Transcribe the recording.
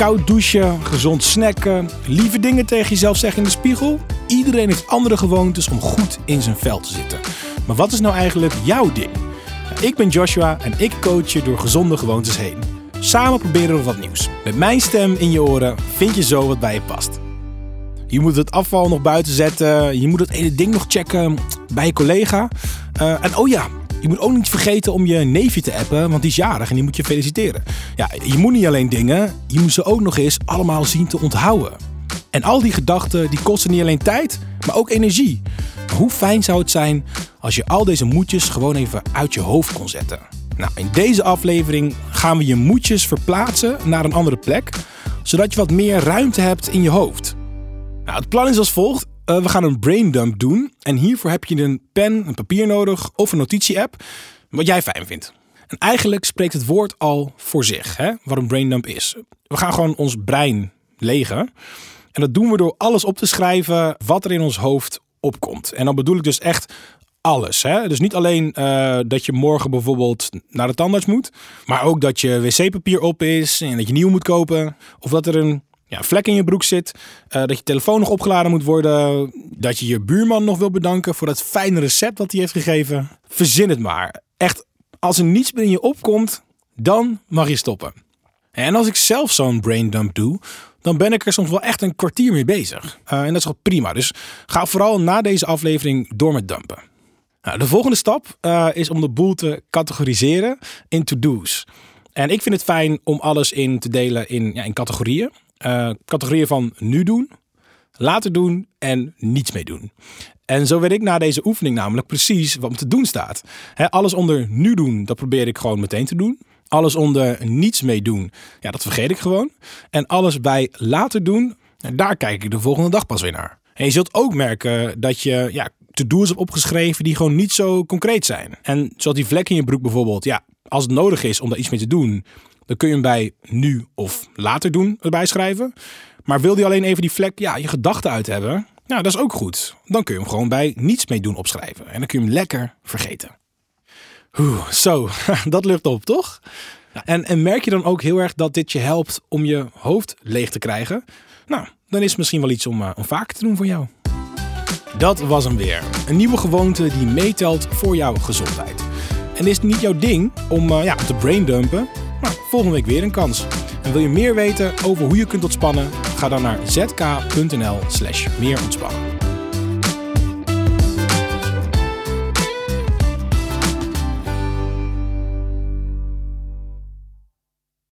koud douchen, gezond snacken, lieve dingen tegen jezelf zeggen in de spiegel. Iedereen heeft andere gewoontes om goed in zijn vel te zitten. Maar wat is nou eigenlijk jouw ding? Ik ben Joshua en ik coach je door gezonde gewoontes heen. Samen proberen we wat nieuws. Met mijn stem in je oren vind je zo wat bij je past. Je moet het afval nog buiten zetten. Je moet het ene ding nog checken bij je collega. En oh ja, je moet ook niet vergeten om je neefje te appen, want die is jarig en die moet je feliciteren. Ja, je moet niet alleen dingen, je moet ze ook nog eens allemaal zien te onthouden. En al die gedachten, die kosten niet alleen tijd, maar ook energie. Maar hoe fijn zou het zijn als je al deze moedjes gewoon even uit je hoofd kon zetten? Nou, in deze aflevering gaan we je moedjes verplaatsen naar een andere plek, zodat je wat meer ruimte hebt in je hoofd. Nou, het plan is als volgt. We gaan een braindump doen en hiervoor heb je een pen, een papier nodig of een notitie-app, wat jij fijn vindt. En eigenlijk spreekt het woord al voor zich, hè, wat een braindump is. We gaan gewoon ons brein legen en dat doen we door alles op te schrijven wat er in ons hoofd opkomt. En dan bedoel ik dus echt alles, hè? Dus niet alleen dat je morgen bijvoorbeeld naar de tandarts moet, maar ook dat je wc-papier op is en dat je nieuw moet kopen of dat er een vlek in je broek zit, dat je telefoon nog opgeladen moet worden, dat je je buurman nog wil bedanken voor dat fijne recept dat hij heeft gegeven. Verzin het maar. Echt, als er niets meer in je opkomt, dan mag je stoppen. En als ik zelf zo'n braindump doe, dan ben ik er soms wel echt een kwartier mee bezig. En dat is wel prima. Dus ga vooral na deze aflevering door met dumpen. Nou, de volgende stap is om de boel te categoriseren in to-do's. En ik vind het fijn om alles in te delen in categorieën. Categorieën van nu doen, later doen en niets mee doen. En zo weet ik na deze oefening namelijk precies wat me te doen staat. Alles onder nu doen, dat probeer ik gewoon meteen te doen. Alles onder niets mee doen, ja, dat vergeet ik gewoon. En alles bij later doen, daar kijk ik de volgende dag pas weer naar. En je zult ook merken dat je to-do's hebt opgeschreven die gewoon niet zo concreet zijn. En zoals die vlek in je broek bijvoorbeeld, ja, als het nodig is om daar iets mee te doen, dan kun je hem bij nu of later doen erbij schrijven. Maar wil je alleen even die vlek, je gedachten uit hebben? Nou, dat is ook goed. Dan kun je hem gewoon bij niets mee doen opschrijven. En dan kun je hem lekker vergeten. Zo, dat lucht op, toch? En merk je dan ook heel erg dat dit je helpt om je hoofd leeg te krijgen? Nou, dan is het misschien wel iets om vaker te doen voor jou. Dat was hem weer. Een nieuwe gewoonte die meetelt voor jouw gezondheid. En is het niet jouw ding om te braindumpen? Nou, volgende week weer een kans. En wil je meer weten over hoe je kunt ontspannen? Ga dan naar zk.nl/meerontspannen.